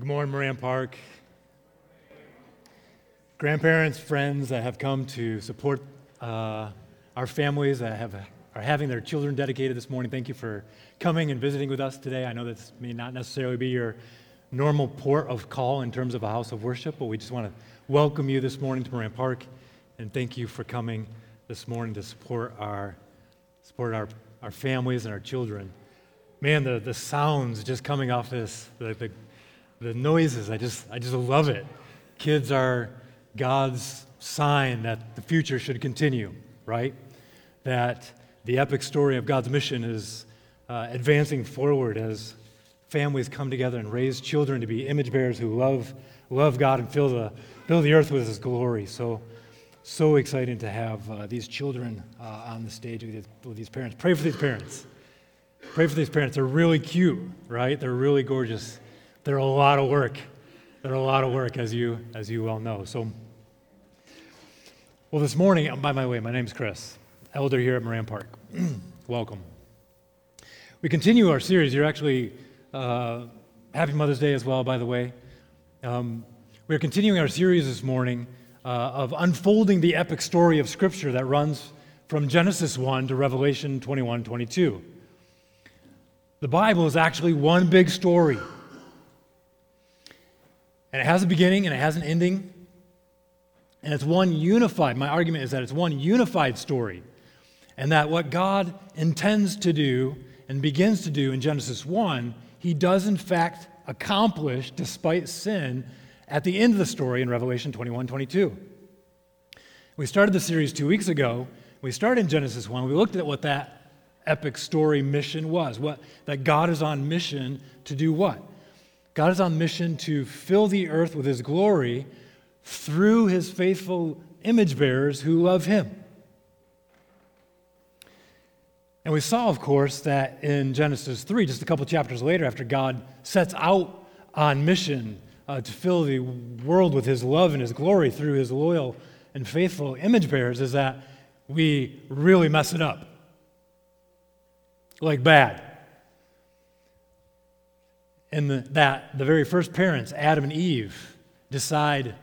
Well, good morning, Moran Park. Grandparents, friends that have come to support our families that are having their children dedicated this morning, thank you for coming and visiting with us today. I know this may not necessarily be your normal port of call in terms of a house of worship, but we just want to welcome you this morning to Moran Park, and thank you for coming this morning to support our families and our children. Man, the sounds just coming off this, the noises, I just love it. Kids are God's sign that the future should continue, right? That the epic story of God's mission is advancing forward as families come together and raise children to be image bearers who love God and fill the earth with His glory. So exciting to have these children on the stage with these parents. Pray for these parents. Pray for these parents. They're really cute, right? They're really gorgeous. They're a lot of work. They're a lot of work, as you well know. So, well, this morning, by the way, my name's Chris, elder here at Moran Park. Welcome. We continue our series. You're actually, happy Mother's Day as well, by the way. We're continuing our series this morning of unfolding the epic story of Scripture that runs from Genesis 1 to Revelation 21, 22. The Bible is actually one big story. And it has a beginning and it has an ending. And it's one unified, my argument is that it's one unified story. And that what God intends to do and begins to do in Genesis 1, He does in fact accomplish despite sin at the end of the story in Revelation 21, 22. We started the series 2 weeks ago. We started in Genesis 1. We looked at what that epic story mission was. That God is on mission to do what? God is on mission to fill the earth with His glory through His faithful image bearers who love Him. And we saw, of course, that in Genesis 3, just a couple chapters later, after God sets out on mission to fill the world with His love and His glory through His loyal and faithful image bearers, is that we really mess it up. Like bad. And the very first parents, Adam and Eve, decide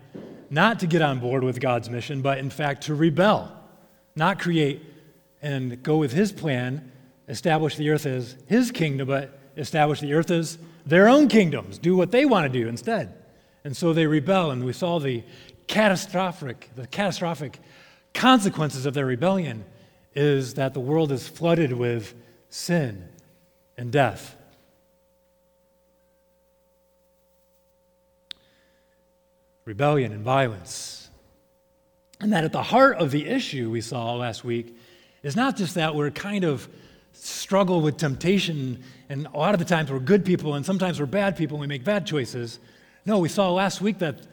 not to get on board with God's mission, but in fact to rebel, not create and go with His plan, establish the earth as His kingdom, but establish the earth as their own kingdoms, do what they want to do instead. And so they rebel, and we saw the catastrophic consequences of their rebellion is that the world is flooded with sin and death. Rebellion and violence. And that at the heart of the issue we saw last week is not just that we're kind of struggle with temptation, and a lot of the times we're good people and sometimes we're bad people and we make bad choices. No, we saw last week that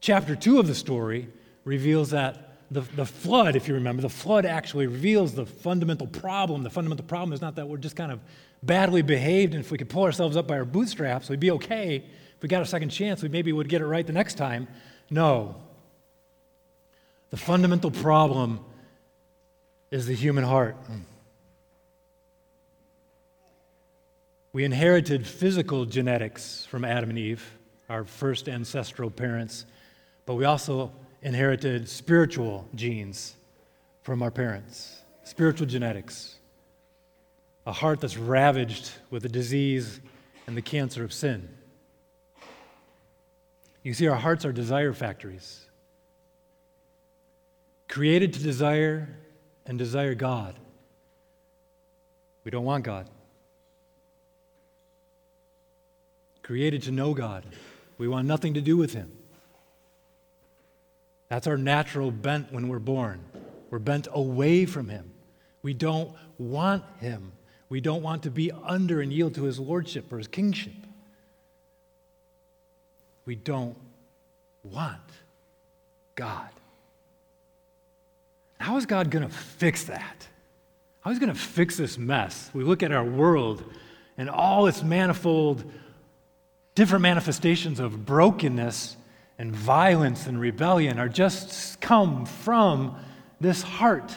chapter 2 of the story reveals that the flood, if you remember, the flood actually reveals the fundamental problem. The fundamental problem is not that we're just kind of badly behaved, and if we could pull ourselves up by our bootstraps, we'd be okay. If we got a second chance, we maybe would get it right the next time. No. The fundamental problem is the human heart. We inherited physical genetics from Adam and Eve, our first ancestral parents, but we also inherited spiritual genes from our parents, spiritual genetics, a heart that's ravaged with the disease and the cancer of sin. You see, our hearts are desire factories, created to desire and desire God. We don't want God. Created to know God. We want nothing to do with Him. That's our natural bent when we're born. We're bent away from Him. We don't want Him. We don't want to be under and yield to His lordship or His kingship. We don't want God. How is God going to fix that? How is He going to fix this mess? We look at our world and all its manifold different manifestations of brokenness and violence and rebellion are just come from this heart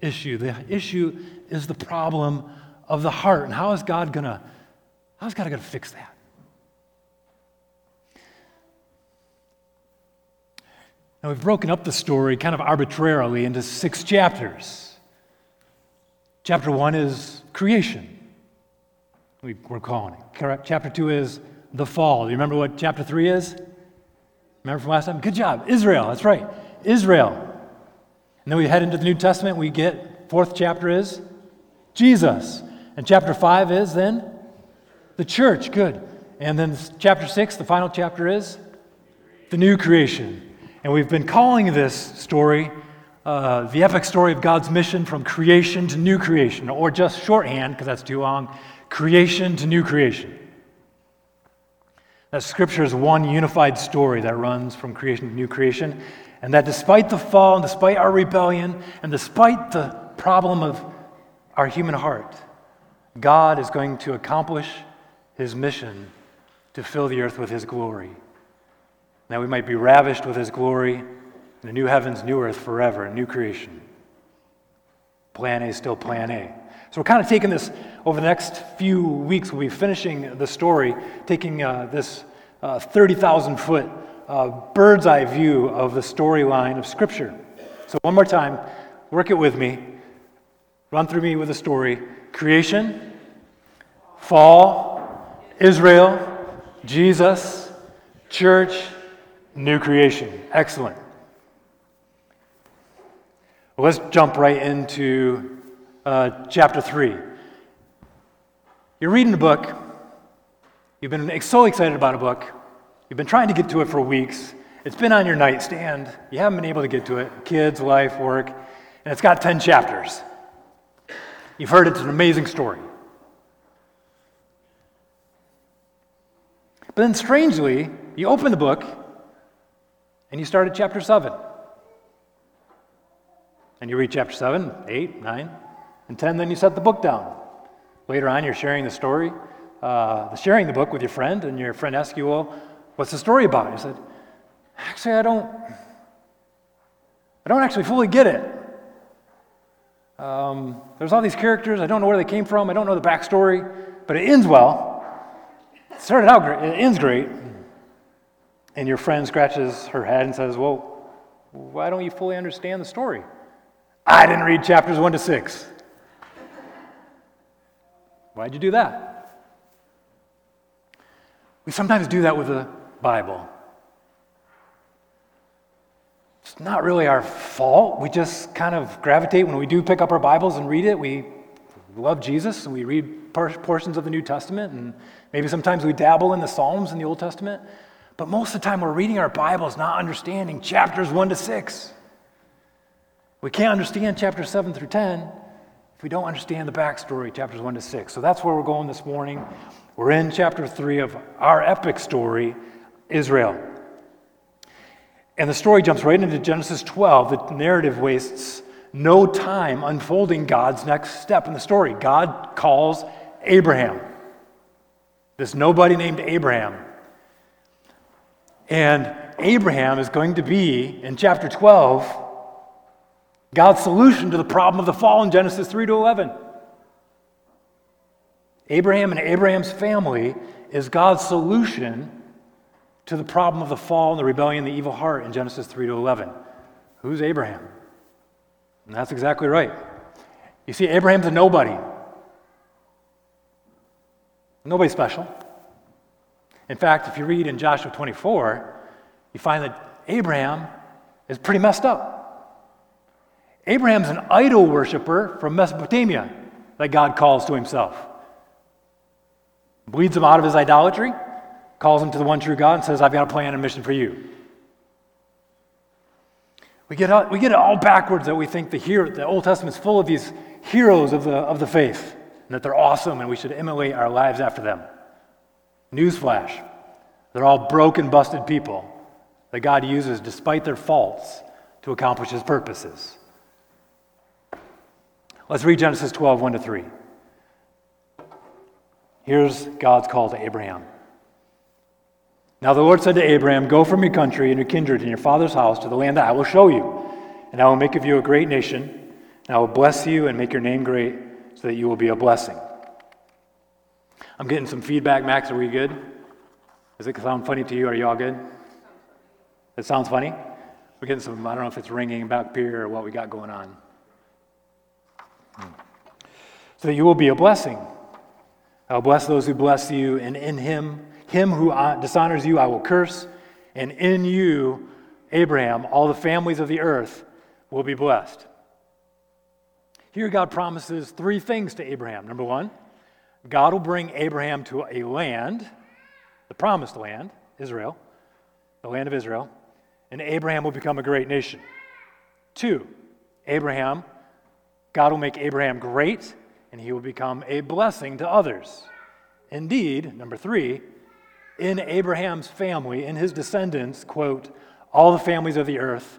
issue. The issue is the problem of the heart. And how is God going to fix that? Now, we've broken up the story kind of arbitrarily into 6 chapters. Chapter 1 is creation, we're calling it. Chapter 2 is the fall. Do you remember what chapter 3 is? Remember from last time? Good job. Israel, that's right. Israel. And then we head into the New Testament, we get 4th chapter is Jesus. And chapter 5 is then the church, good. And then chapter 6, the final chapter is the new creation. And we've been calling this story the epic story of God's mission from creation to new creation, or just shorthand, because that's too long, creation to new creation. That Scripture is one unified story that runs from creation to new creation, and that despite the fall, and despite our rebellion, and despite the problem of our human heart, God is going to accomplish His mission to fill the earth with His glory. Now we might be ravished with His glory in the new heavens, new earth forever, a new creation. Plan A is still Plan A. So we're kind of taking this, over the next few weeks, we'll be finishing the story, taking this 30,000-foot bird's eye view of the storyline of Scripture. So one more time, work it with me. Run through me with the story. Creation, fall, Israel, Jesus, church, new creation. Excellent. Well, let's jump right into chapter 3. You're reading a book. You've been so excited about a book. You've been trying to get to it for weeks. It's been on your nightstand. You haven't been able to get to it. Kids, life, work. And it's got 10 chapters. You've heard it's an amazing story. But then strangely, you open the book, and you start at chapter 7. And you read chapter 7, 8, 9, and 10, then you set the book down. Later on, you're sharing the story, sharing the book with your friend, and your friend asks you, well, what's the story about? And you said, actually, I don't actually fully get it. There's all these characters, I don't know where they came from, I don't know the backstory, but it ends well. It started out great, it ends great. And your friend scratches her head and says, well, why don't you fully understand the story? I didn't read chapters 1 to 6. Why'd you do that? We sometimes do that with the Bible. It's not really our fault. We just kind of gravitate. When we do pick up our Bibles and read it, we love Jesus, and we read portions of the New Testament, and maybe sometimes we dabble in the Psalms in the Old Testament. But most of the time, we're reading our Bibles, not understanding chapters 1 to 6. We can't understand chapters 7 through 10 if we don't understand the backstory, chapters 1 to 6. So that's where we're going this morning. We're in chapter 3 of our epic story, Israel. And the story jumps right into Genesis 12. The narrative wastes no time unfolding God's next step in the story. God calls Abraham, this nobody named Abraham. And Abraham is going to be, in chapter 12, God's solution to the problem of the fall in Genesis 3 to 11. Abraham and Abraham's family is God's solution to the problem of the fall and the rebellion and the evil heart in Genesis 3 to 11. Who's Abraham? And that's exactly right. You see, Abraham's a nobody. Nobody special. In fact, if you read in Joshua 24, you find that Abraham is pretty messed up. Abraham's an idol worshiper from Mesopotamia that God calls to Himself. Bleeds him out of his idolatry, calls him to the one true God, and says, I've got a plan and a mission for you. We get it all backwards that we think the Old Testament's full of these heroes of the faith, and that they're awesome and we should emulate our lives after them. Newsflash, they're all broken, busted people that God uses, despite their faults, to accomplish His purposes. Let's read Genesis 12, 1 to 3. Here's God's call to Abraham. Now the Lord said to Abraham, go from your country and your kindred and your father's house to the land that I will show you, and I will make of you a great nation, and I will bless you and make your name great so that you will be a blessing. I'm getting some feedback. Max, are we good? Does it sound funny to you? Are you all good? It sounds funny? We're getting some, I don't know if it's ringing back here or what we got going on. So that you will be a blessing. I will bless those who bless you, and in him who dishonors you, I will curse. And in you, Abraham, all the families of the earth will be blessed. Here God promises three things to Abraham. Number one, God will bring Abraham to a land, the promised land, Israel, the land of Israel, and Abraham will become a great nation. Two, God will make Abraham great, and he will become a blessing to others. Indeed, number three, in Abraham's family, in his descendants, quote, all the families of the earth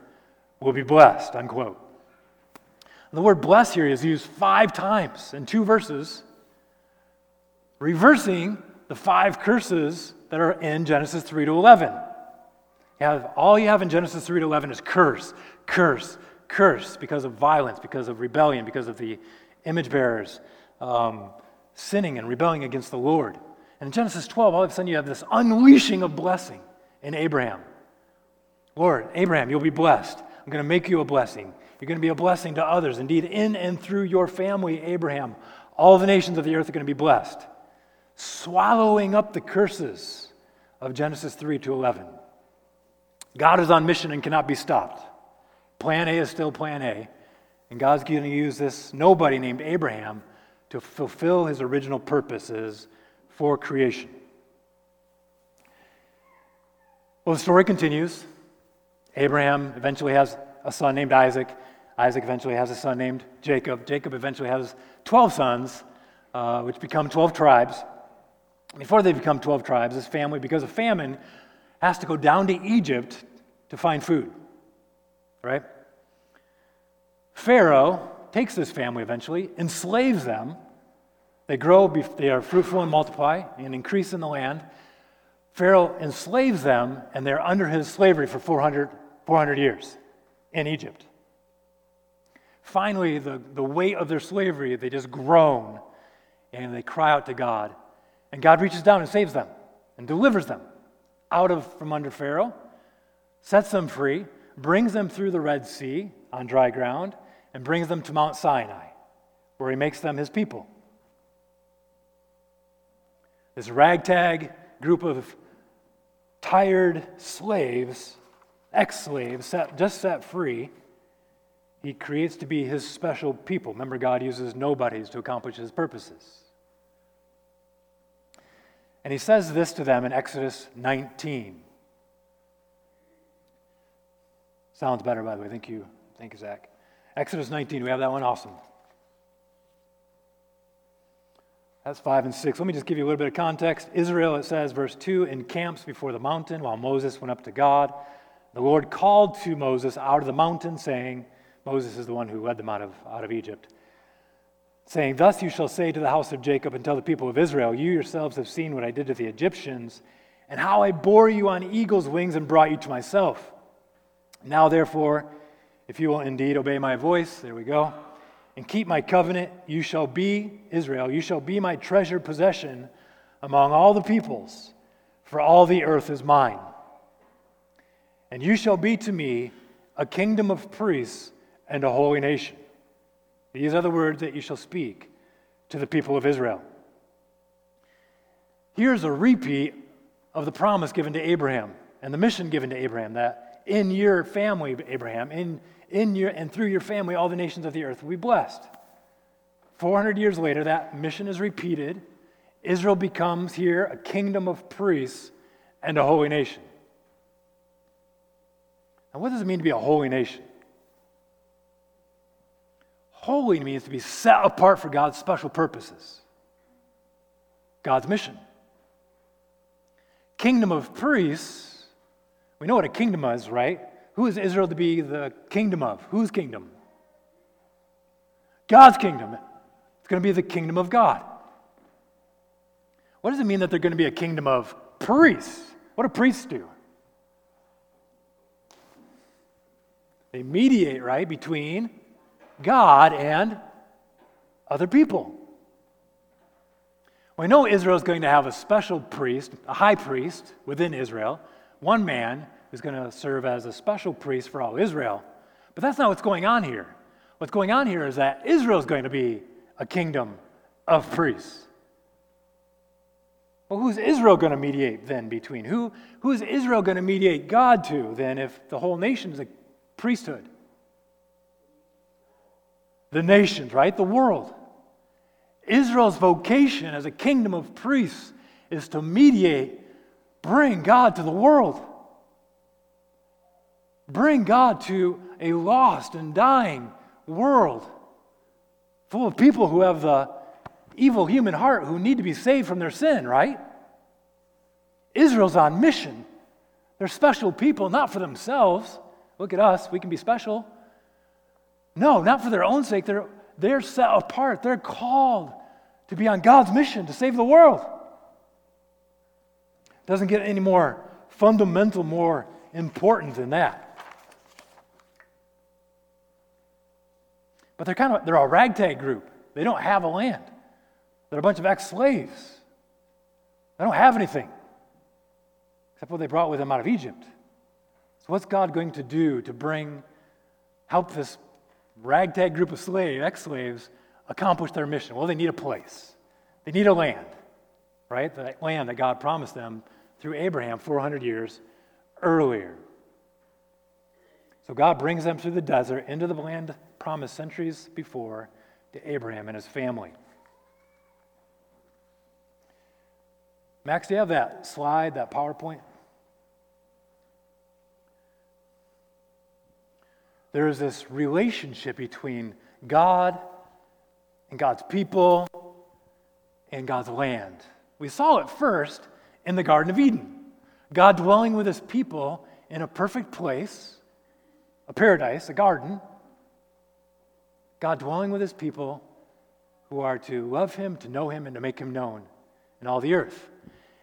will be blessed, unquote. The word bless here is used 5 times in 2 verses, reversing the 5 curses that are in Genesis 3 to 11. All you have in Genesis 3 to 11 is curse, curse, curse, because of violence, because of rebellion, because of the image bearers sinning and rebelling against the Lord. And in Genesis 12, all of a sudden you have this unleashing of blessing in Abraham. Lord, Abraham, you'll be blessed. I'm going to make you a blessing. You're going to be a blessing to others. Indeed, in and through your family, Abraham, all the nations of the earth are going to be blessed. Swallowing up the curses of Genesis 3 to 11. God is on mission and cannot be stopped. Plan A is still plan A. And God's going to use this nobody named Abraham to fulfill his original purposes for creation. Well, the story continues. Abraham eventually has a son named Isaac. Isaac eventually has a son named Jacob. Jacob eventually has 12 sons, which become 12 tribes. Before they become 12 tribes, his family, because of famine, has to go down to Egypt to find food, right? Pharaoh takes this family eventually, enslaves them. They grow, they are fruitful and multiply and increase in the land. Pharaoh enslaves them, and they're under his slavery for 400 years in Egypt. Finally, the weight of their slavery, they just groan, and they cry out to God. And God reaches down and saves them and delivers them from under Pharaoh, sets them free, brings them through the Red Sea on dry ground, and brings them to Mount Sinai, where he makes them his people. This ragtag group of tired slaves, ex-slaves, set free, he creates to be his special people. Remember, God uses nobodies to accomplish his purposes. And he says this to them in Exodus 19. Sounds better, by the way. Thank you, Zach. Exodus 19, we have that one? Awesome. That's 5 and 6. Let me just give you a little bit of context. Israel, it says, verse 2, encamps before the mountain while Moses went up to God. The Lord called to Moses out of the mountain, saying, Moses is the one who led them out of Egypt, saying, thus you shall say to the house of Jacob and tell the people of Israel, you yourselves have seen what I did to the Egyptians and how I bore you on eagle's wings and brought you to myself. Now, therefore, if you will indeed obey my voice, there we go, and keep my covenant, you shall be, Israel, you shall be my treasured possession among all the peoples, for all the earth is mine. And you shall be to me a kingdom of priests and a holy nation. These are the words that you shall speak to the people of Israel. Here's a repeat of the promise given to Abraham and the mission given to Abraham, that in your family, Abraham, and through your family, all the nations of the earth will be blessed. 400 years later, that mission is repeated. Israel becomes here a kingdom of priests and a holy nation. Now, what does it mean to be a holy nation? Holy means to be set apart for God's special purposes, God's mission. Kingdom of priests, we know what a kingdom is, right? Who is Israel to be the kingdom of? Whose kingdom? God's kingdom. It's going to be the kingdom of God. What does it mean that they're going to be a kingdom of priests? What do priests do? They mediate, right, between God and other people. We know Israel is going to have a special priest, a high priest within Israel, one man who's going to serve as a special priest for all Israel. But that's not what's going on here. What's going on here is that Israel is going to be a kingdom of priests. Well, who's Israel going to mediate then between? Who is Israel going to mediate God to then if the whole nation is a priesthood? The nations, right? The world. Israel's vocation as a kingdom of priests is to mediate, bring God to the world. Bring God to a lost and dying world full of people who have the evil human heart who need to be saved from their sin, right? Israel's on mission. They're special people, not for themselves. Look at us, we can be special. No, not for their own sake. They're set apart. They're called to be on God's mission to save the world. Doesn't get any more fundamental, more important than that. But they're a ragtag group. They don't have a land. They're a bunch of ex-slaves. They don't have anything except what they brought with them out of Egypt. So what's God going to do to help this ragtag group of ex-slaves accomplish their mission? Well, they need a place. They need a land, right? The land that God promised them through Abraham 400 years earlier. So God brings them through the desert into the land promised centuries before to Abraham and his family. Max, do you have that slide, that PowerPoint? There is this relationship between God and God's people and God's land. We saw it first in the Garden of Eden. God dwelling with his people in a perfect place, a paradise, a garden. God dwelling with his people who are to love him, to know him, and to make him known in all the earth.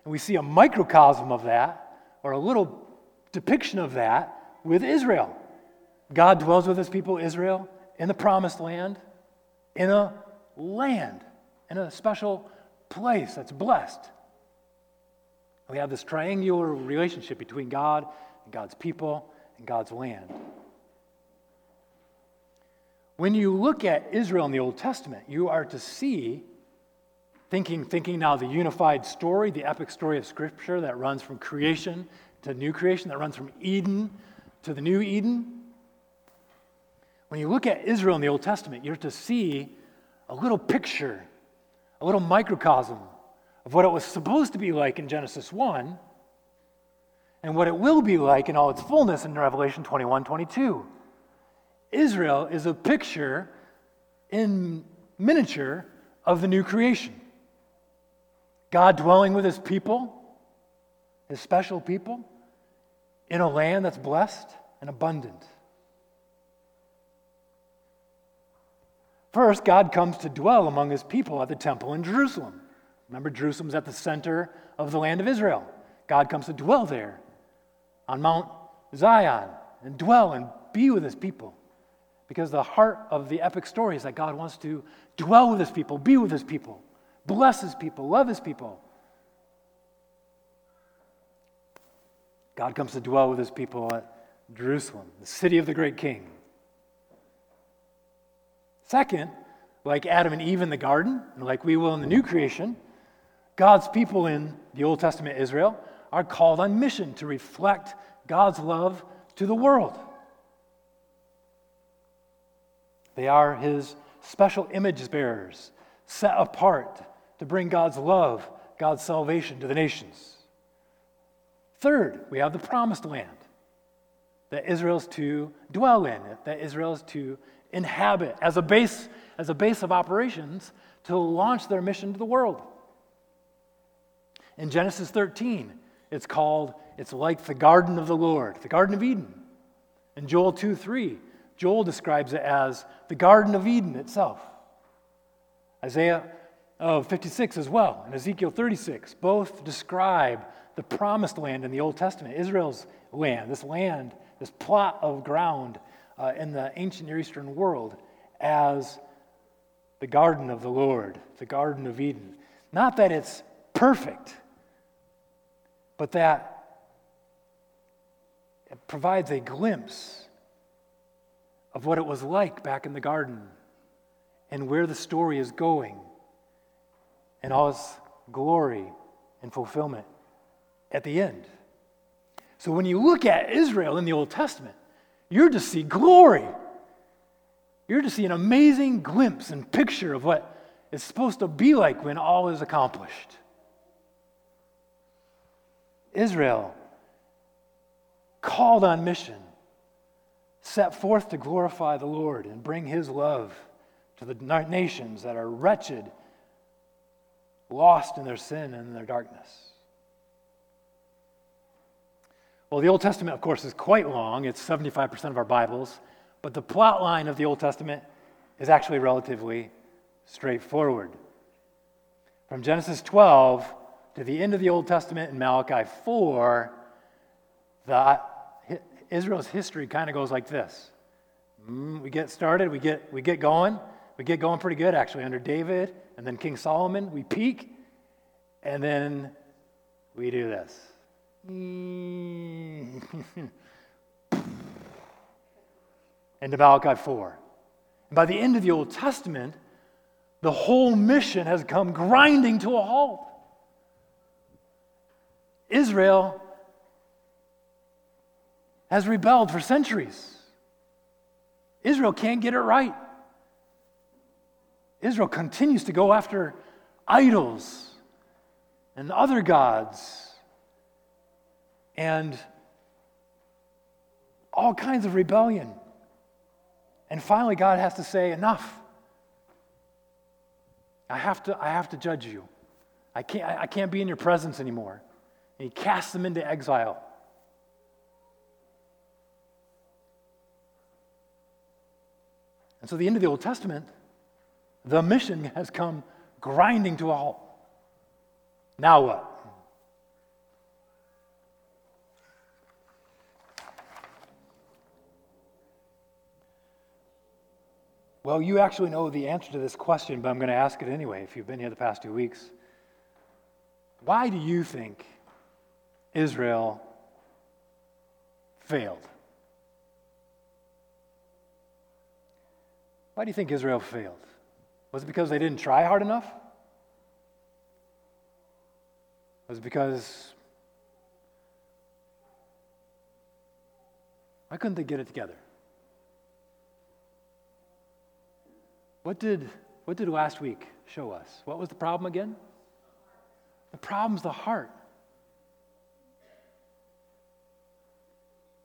And we see a microcosm of that, or a little depiction of that, with Israel. God dwells with his people, Israel, in the promised land, in a special place that's blessed. We have this triangular relationship between God and God's people and God's land. When you look at Israel in the Old Testament, you are to see, thinking now the unified story, the epic story of Scripture that runs from creation to new creation, that runs from Eden to the new Eden. When you look at Israel in the Old Testament, you're to see a little picture, a little microcosm of what it was supposed to be like in Genesis 1 and what it will be like in all its fullness in Revelation 21-22. Israel is a picture in miniature of the new creation. God dwelling with his people, his special people, in a land that's blessed and abundant. First, God comes to dwell among his people at the temple in Jerusalem. Remember, Jerusalem's at the center of the land of Israel. God comes to dwell there on Mount Zion and dwell and be with his people. Because the heart of the epic story is that God wants to dwell with his people, be with his people, bless his people, love his people. God comes to dwell with his people at Jerusalem, the city of the great king. Second, like Adam and Eve in the garden, and like we will in the new creation, God's people in the Old Testament Israel are called on mission to reflect God's love to the world. They are his special image bearers, set apart to bring God's love, God's salvation to the nations. Third, we have the promised land that Israel's to dwell in, that Israel's to inhabit as a base of operations to launch their mission to the world. In Genesis 13, it's like the garden of the Lord, the Garden of Eden. In Joel 2:3, Joel describes it as the Garden of Eden itself. Isaiah 56 as well, and Ezekiel 36, both describe the promised land in the Old Testament, Israel's land, this plot of ground in the ancient Near Eastern world as the garden of the Lord, the Garden of Eden. Not that it's perfect, but that it provides a glimpse of what it was like back in the garden and where the story is going and all its glory and fulfillment at the end. So when you look at Israel in the Old Testament, you're to see glory. You're to see an amazing glimpse and picture of what it's supposed to be like when all is accomplished. Israel, called on mission, set forth to glorify the Lord and bring His love to the nations that are wretched, lost in their sin and in their darkness. Well, the Old Testament, of course, is quite long. It's 75% of our Bibles. But the plot line of the Old Testament is actually relatively straightforward. From Genesis 12 to the end of the Old Testament in Malachi 4, Israel's history kind of goes like this. We get started, we get going. We get going pretty good, actually, under David, and then King Solomon. We peak, and then we do this. Into Malachi 4. And by the end of the Old Testament, the whole mission has come grinding to a halt. Israel has rebelled for centuries. Israel can't get it right. Israel continues to go after idols and other gods and all kinds of rebellion. And finally, God has to say, enough. I have to judge you. I can't be in your presence anymore. And He casts them into exile. And so the end of the Old Testament, the mission has come grinding to a halt. Now what? Well, you actually know the answer to this question, but I'm going to ask it anyway if you've been here the past 2 weeks. Why do you think Israel failed? Why do you think Israel failed? Was it because they didn't try hard enough? Was it because... why couldn't they get it together? What did last week show us? What was the problem again? The problem's the heart.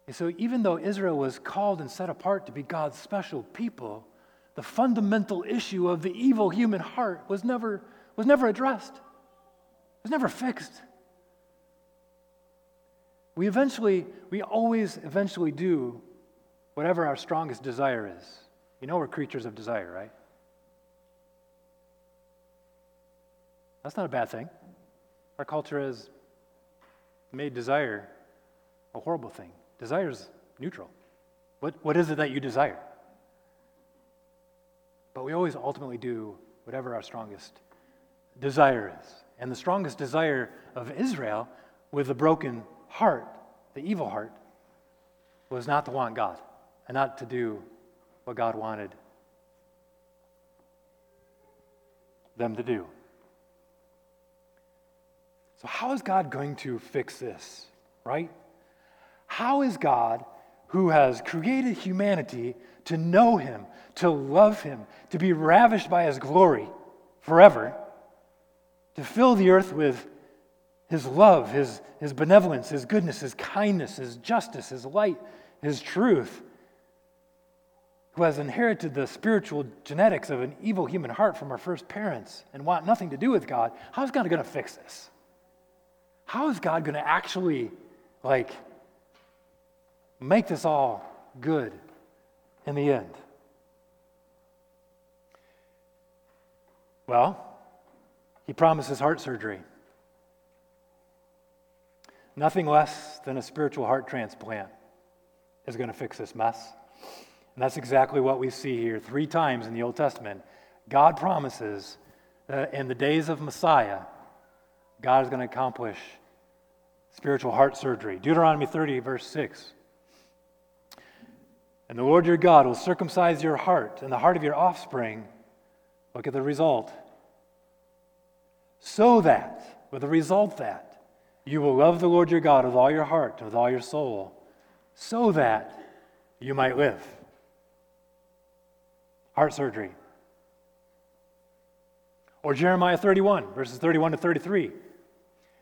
And so even though Israel was called and set apart to be God's special people, the fundamental issue of the evil human heart was never addressed. It was never fixed. We always eventually do whatever our strongest desire is. You know we're creatures of desire, right? That's not a bad thing. Our culture has made desire a horrible thing. Desire is neutral. What is it that you desire? But we always ultimately do whatever our strongest desire is. And the strongest desire of Israel with the broken heart, the evil heart, was not to want God and not to do what God wanted them to do. So how is God going to fix this, right? How is God, who has created humanity to know Him, to love Him, to be ravished by His glory forever, to fill the earth with His love, His benevolence, His goodness, His kindness, His justice, His light, His truth, who has inherited the spiritual genetics of an evil human heart from our first parents and want nothing to do with God, how is God going to fix this? How is God going to actually, make this all good in the end? Well, He promises heart surgery. Nothing less than a spiritual heart transplant is going to fix this mess. And that's exactly what we see here 3 times in the Old Testament. God promises that in the days of Messiah, God is going to accomplish spiritual heart surgery. Deuteronomy 30, verse 6. And the Lord your God will circumcise your heart and the heart of your offspring. Look at the result. So that, with the result that, you will love the Lord your God with all your heart and with all your soul, so that you might live. Heart surgery. Or Jeremiah 31, verses 31 to 33.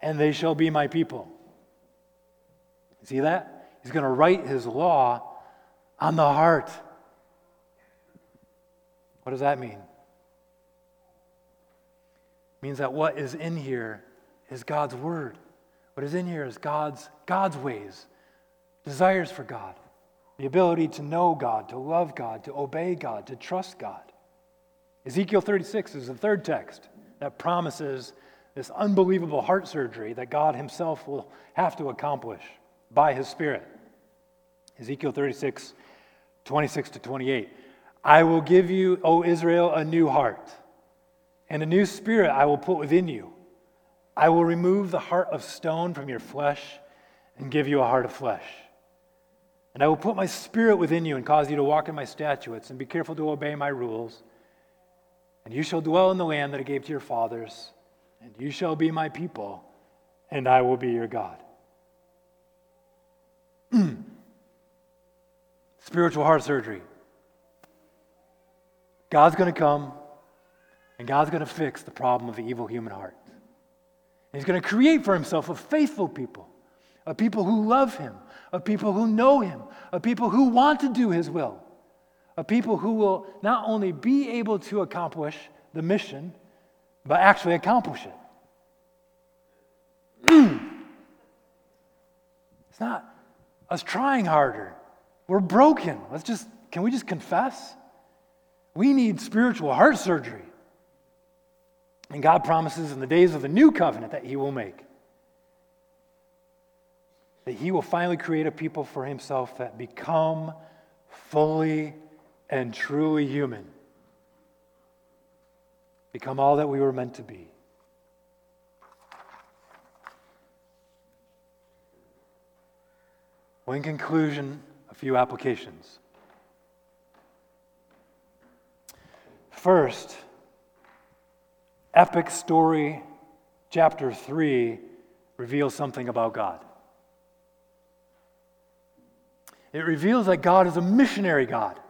and they shall be my people. See that? He's going to write his law on the heart. What does that mean? It means that what is in here is God's word. What is in here is God's ways, desires for God, the ability to know God, to love God, to obey God, to trust God. Ezekiel 36 is the third text that promises this unbelievable heart surgery that God himself will have to accomplish by his Spirit. Ezekiel 36, 26 to 28. I will give you, O Israel, a new heart, and a new spirit I will put within you. I will remove the heart of stone from your flesh and give you a heart of flesh. And I will put my spirit within you and cause you to walk in my statutes and be careful to obey my rules. And you shall dwell in the land that I gave to your fathers, and you shall be my people, and I will be your God. Spiritual heart surgery. God's going to come, and God's going to fix the problem of the evil human heart. And he's going to create for himself a faithful people, a people who love him, a people who know him, a people who want to do his will. A people who will not only be able to accomplish the mission, but actually accomplish it. It's not us trying harder. We're broken. Can we just confess? We need spiritual heart surgery. And God promises in the days of the new covenant that he will make, that he will finally create a people for himself that become fully and truly human. Become all that we were meant to be. Well, in conclusion, a few applications. First, epic story, chapter 3, reveals something about God. It reveals that God is a missionary God.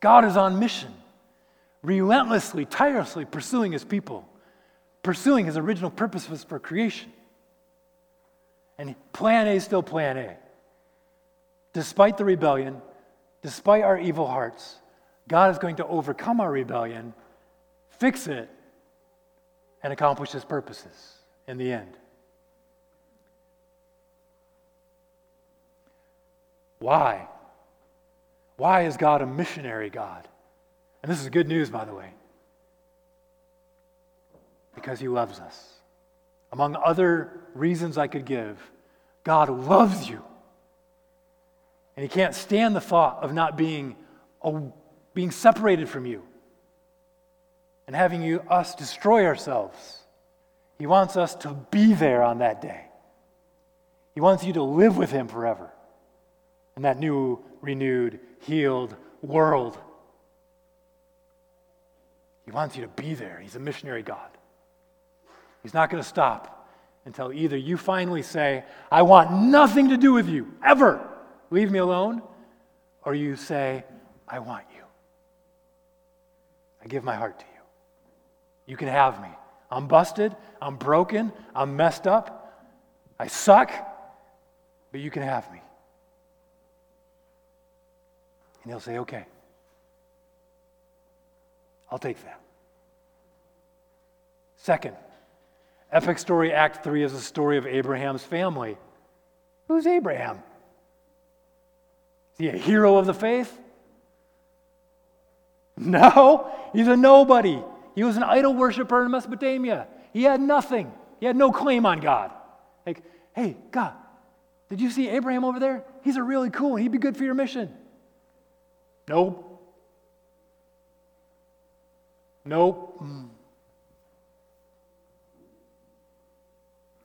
God is on mission, relentlessly, tirelessly pursuing his people, pursuing his original purposes for creation. And plan A is still plan A. Despite the rebellion, despite our evil hearts, God is going to overcome our rebellion, fix it, and accomplish his purposes in the end. Why? Why is God a missionary God? And this is good news, by the way. Because he loves us. Among other reasons I could give, God loves you. And he can't stand the thought of not being separated from you and having us destroy ourselves. He wants us to be there on that day. He wants you to live with him forever in that new, renewed, healed world. He wants you to be there. He's a missionary God. He's not going to stop until either you finally say, I want nothing to do with you, ever. Leave me alone. Or you say, I want you. I give my heart to you. You can have me. I'm busted. I'm broken. I'm messed up. I suck. But you can have me. And he'll say, okay, I'll take that. Second, epic story Act 3 is the story of Abraham's family. Who's Abraham? Is he a hero of the faith? No, he's a nobody. He was an idol worshiper in Mesopotamia. He had nothing. He had no claim on God. Like, hey, God, did you see Abraham over there? He's a really cool. He'd be good for your mission. Nope. Nope.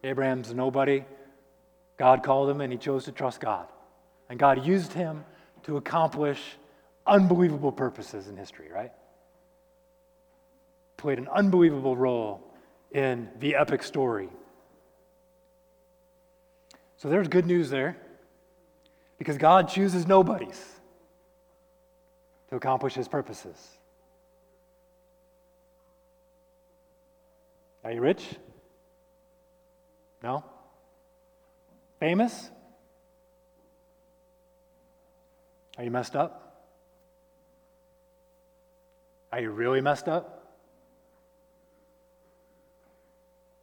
Abraham's nobody. God called him, and he chose to trust God. And God used him to accomplish unbelievable purposes in history, right? Played an unbelievable role in the epic story. So there's good news there, because God chooses nobodies to accomplish his purposes. Are you rich? No? Famous? Are you messed up? Are you really messed up?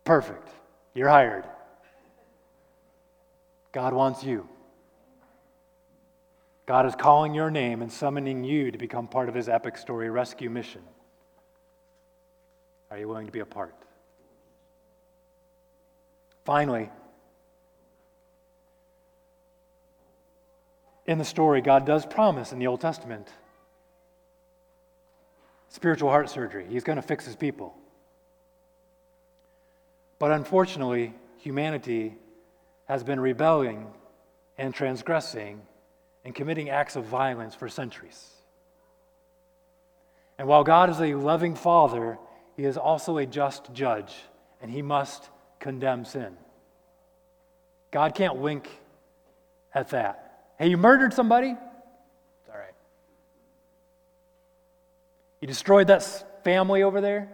Perfect. You're hired. God wants you. God is calling your name and summoning you to become part of his epic story rescue mission. Are you willing to be a part? Finally, in the story, God does promise in the Old Testament spiritual heart surgery. He's going to fix his people. But unfortunately, humanity has been rebelling and transgressing and committing acts of violence for centuries. And while God is a loving Father, he is also a just judge, and he must condemn sin. God can't wink at that. Hey, you murdered somebody? It's all right. You destroyed that family over there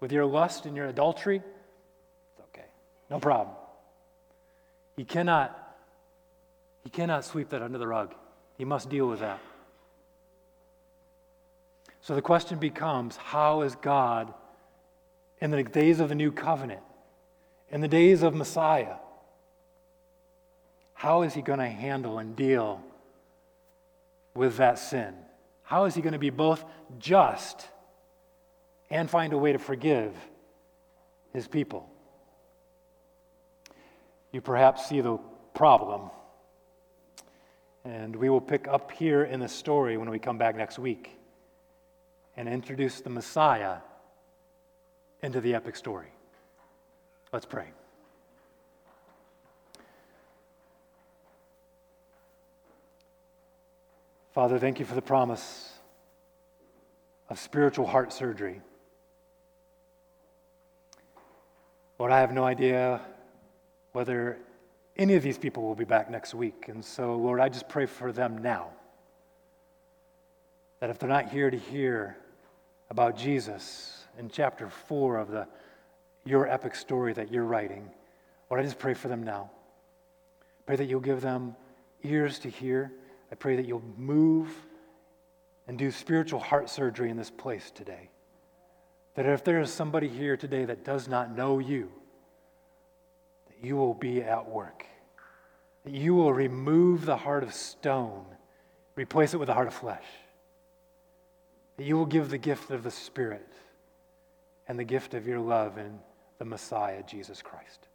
with your lust and your adultery? It's okay. No problem. He cannot sweep that under the rug. He must deal with that. So the question becomes, how is God in the days of the new covenant, in the days of Messiah, how is he going to handle and deal with that sin? How is he going to be both just and find a way to forgive his people? You perhaps see the problem. And we will pick up here in the story when we come back next week and introduce the Messiah into the epic story. Let's pray. Father, thank you for the promise of spiritual heart surgery. Lord, I have no idea whether any of these people will be back next week. And so, Lord, I just pray for them now, that if they're not here to hear about Jesus in chapter 4 of your epic story that you're writing, Lord, I just pray for them now. Pray that you'll give them ears to hear. I pray that you'll move and do spiritual heart surgery in this place today. That if there is somebody here today that does not know you, that you will be at work. That you will remove the heart of stone, replace it with a heart of flesh. That you will give the gift of the Spirit and the gift of your love in the Messiah, Jesus Christ.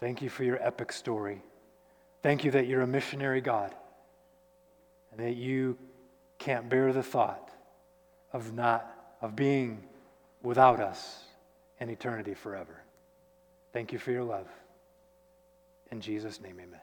Thank you for your epic story. Thank you that you're a missionary God and that you can't bear the thought of being without us in eternity forever. Thank you for your love. In Jesus' name, amen.